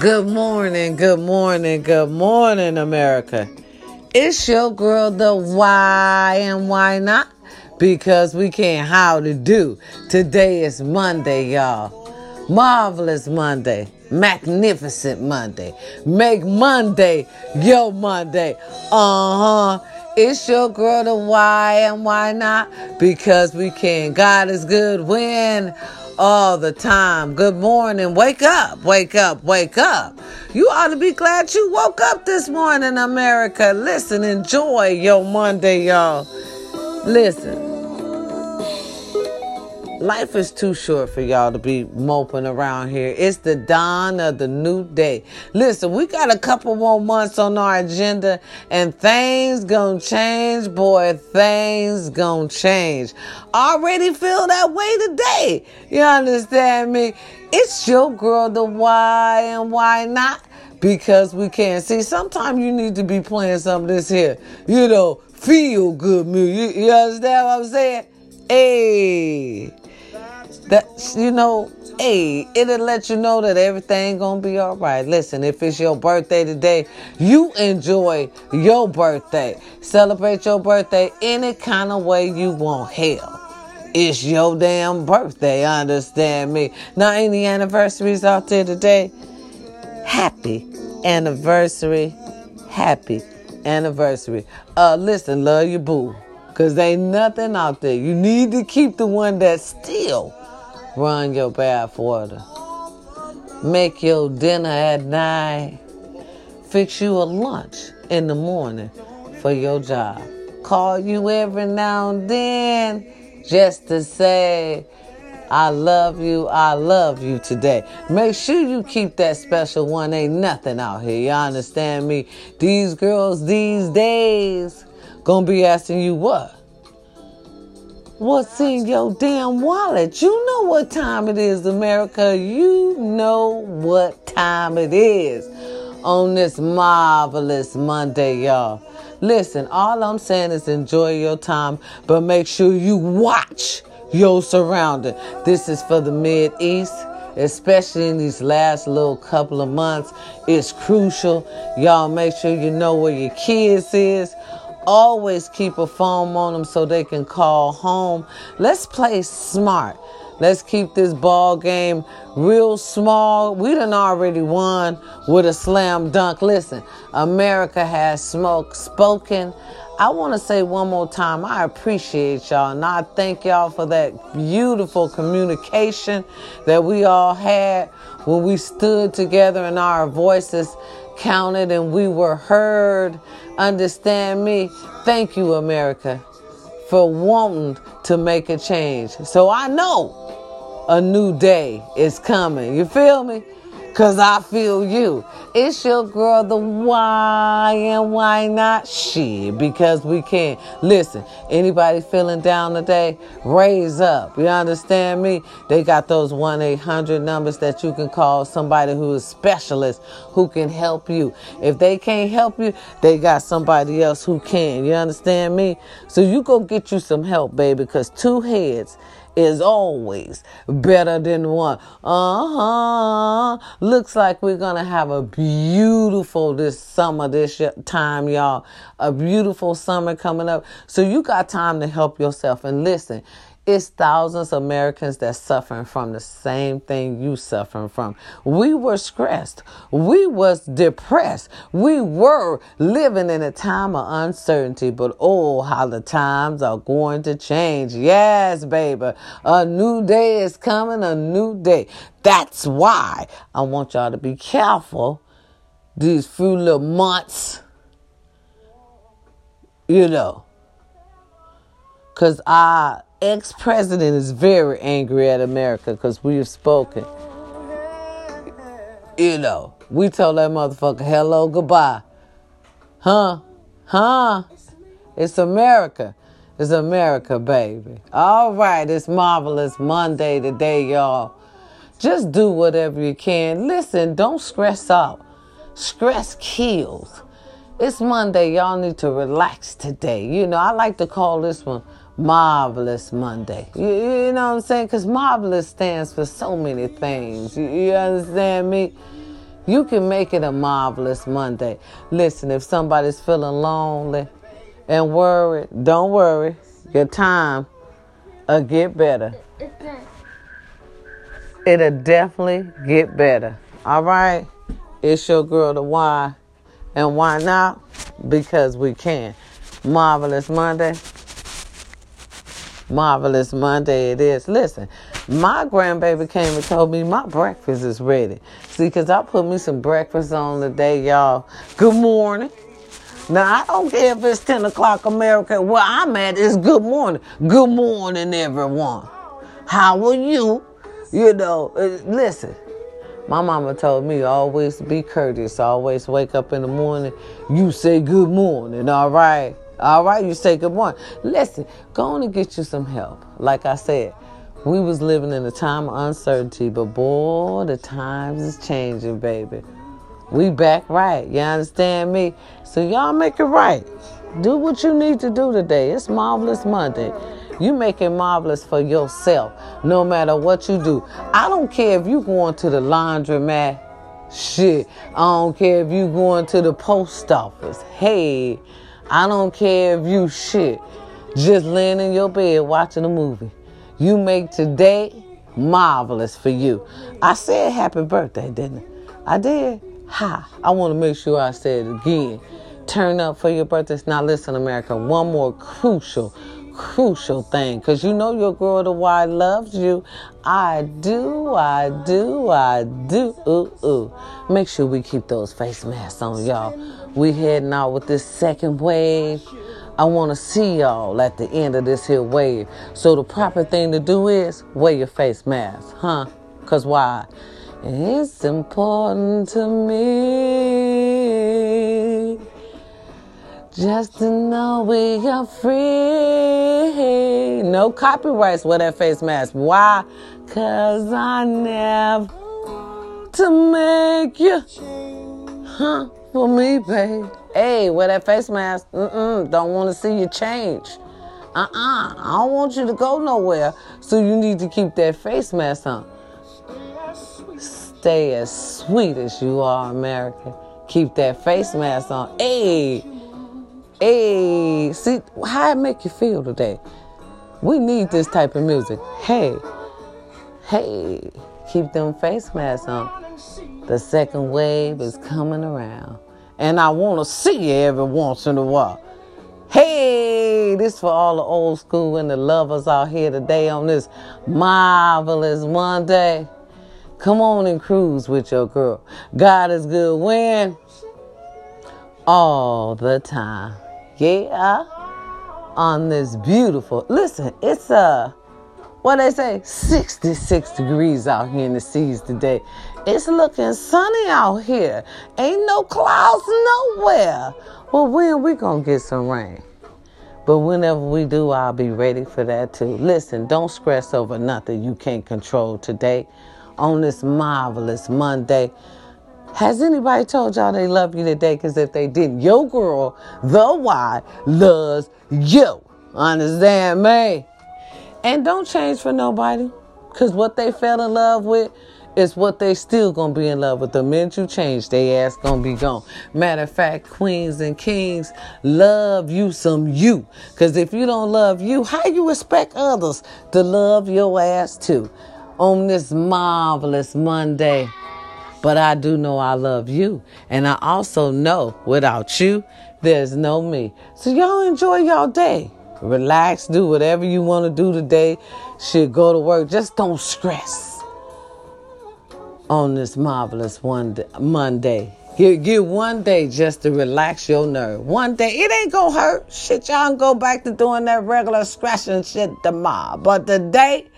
Good morning, America. It's your girl, the why and why not, because we can't how to do. Today is Monday, y'all. Marvelous Monday, magnificent Monday. Make Monday your Monday. It's your girl, the why and why not, because we can. God is good when all the time. Good morning. Wake up, wake up, wake up. You ought to be glad you woke up this morning, America. Listen, enjoy your Monday, y'all. Listen, life is too short for y'all to be moping around here. It's the dawn of the new day. Listen, we got a couple more months on our agenda and things gonna change, boy. Things gonna change. Already feel that way today. You understand me? It's your girl, the why and why not, because we can. See, sometimes you need to be playing some of this here, you know, feel good music. You understand what I'm saying? Hey, that, you know, hey, it'll let you know that everything gonna be all right. Listen, if it's your birthday today, you enjoy your birthday. Celebrate your birthday any kind of way you want. Hell, it's your damn birthday. Understand me? Now, any anniversaries out there today? Happy anniversary. Happy anniversary. Listen, love your boo, because there ain't nothing out there. You need to keep the one that still run your bath water, make your dinner at night, fix you a lunch in the morning for your job, call you every now and then just to say, I love you today. Make sure you keep that special one. Ain't nothing out here. You understand me? These girls these days gonna be asking you what? What's in your damn wallet? You know what time it is, America. You know what time it is on this marvelous Monday, y'all. Listen, all I'm saying is enjoy your time, but make sure you watch your surrounding. This is for the Mideast, especially in these last little couple of months. It's crucial. Y'all make sure you know where your kids is. Always keep a phone on them so they can call home. Let's play smart. Let's keep this ball game real small. We done already won with a slam dunk. Listen, America has spoken. I want to say one more time, I appreciate y'all, and I thank y'all for that beautiful communication that we all had when we stood together and our voices counted and we were heard. Understand me? Thank you, America, for wanting to make a change. So I know a new day is coming. You feel me? Because I feel you. It's your girl, the why and why not? Shit, because we can. Listen, anybody feeling down today, raise up. You understand me? They got those 1-800 numbers that you can call somebody who is specialist who can help you. If they can't help you, they got somebody else who can. You understand me? So you go get you some help, baby, because two heads is always better than one. Looks like we're gonna have a beautiful this time, y'all. A beautiful summer coming up. So you got time to help yourself. And listen, it's thousands of Americans that's suffering from the same thing you suffering from. We were stressed. We was depressed. We were living in a time of uncertainty. But oh, how the times are going to change. Yes, baby. A new day is coming. A new day. That's why I want y'all to be careful these few little months. You know. Because I... ex-president is very angry at America because we have spoken. You know, we told that motherfucker, hello, goodbye. It's America. It's America, baby. All right, it's Marvelous Monday today, y'all. Just do whatever you can. Listen, don't stress out. Stress kills. It's Monday. Y'all need to relax today. You know, I like to call this one Marvelous Monday. You know what I'm saying? Because marvelous stands for so many things. You understand me? You can make it a marvelous Monday. Listen, if somebody's feeling lonely and worried, don't worry. Your time will get better. It'll definitely get better. All right? It's your girl, the Why. And why not? Because we can. Marvelous Monday. Marvelous Monday it is. Listen, my grandbaby came and told me my breakfast is ready. See, because I put me some breakfast on today, y'all. Good morning. Now, I don't care if it's 10 o'clock America. Where I'm at is good morning. Good morning, everyone. How are you? You know, listen. My mama told me, always be courteous. Always wake up in the morning. You say good morning, all right? All right, you say good morning. Listen, go on and get you some help. Like I said, we was living in a time of uncertainty, but boy, the times is changing, baby. We back right. You understand me? So y'all make it right. Do what you need to do today. It's Marvelous Monday. You make it marvelous for yourself, no matter what you do. I don't care if you going to the laundromat. Shit. I don't care if you going to the post office. Hey, I don't care if you shit. Just laying in your bed watching a movie. You make today marvelous for you. I said happy birthday, didn't I? I did. Ha. I want to make sure I said it again. Turn up for your birthdays. Now listen, America, one more crucial thing, because you know your girl, the Why, loves you. I do. Ooh. Make sure we keep those face masks on, y'all. We heading out with this second wave. I want to see y'all at the end of this here wave. So the proper thing to do is wear your face mask, huh? Because why? It's important to me just to know we are free. No copyrights with that face mask. Why? Because I never to make you, huh? For me, babe. Hey, wear that face mask. Don't want to see you change. I don't want you to go nowhere. So you need to keep that face mask on. Stay as sweet as you are, American. Keep that face mask on. Hey, see how it make you feel today. We need this type of music. Hey, keep them face masks on. The second wave is coming around, and I want to see you every once in a while. Hey, this for all the old school and the lovers out here today on this marvelous Monday. Come on and cruise with your girl. God is good when? All the time. Yeah. On this beautiful. Listen, it's what they say, 66 degrees out here in the seas today. It's looking sunny out here. Ain't no clouds nowhere. Well, when we gonna get some rain? But whenever we do, I'll be ready for that too. Listen, don't stress over nothing you can't control today. On this marvelous Monday. Has anybody told y'all they love you today? Because if they didn't, your girl, the Why, loves you. Understand me? And don't change for nobody. Because what they fell in love with is what they still going to be in love with. The minute you change, they ass going to be gone. Matter of fact, queens and kings, love you some you. Because if you don't love you, how you expect others to love your ass too? On this marvelous Monday. But I do know I love you. And I also know without you, there's no me. So y'all enjoy y'all day. Relax. Do whatever you want to do today. Shit, go to work. Just don't stress. On this marvelous Monday. Get one day just to relax your nerve. One day. It ain't going to hurt. Shit, y'all can go back to doing that regular scratching shit tomorrow. But today...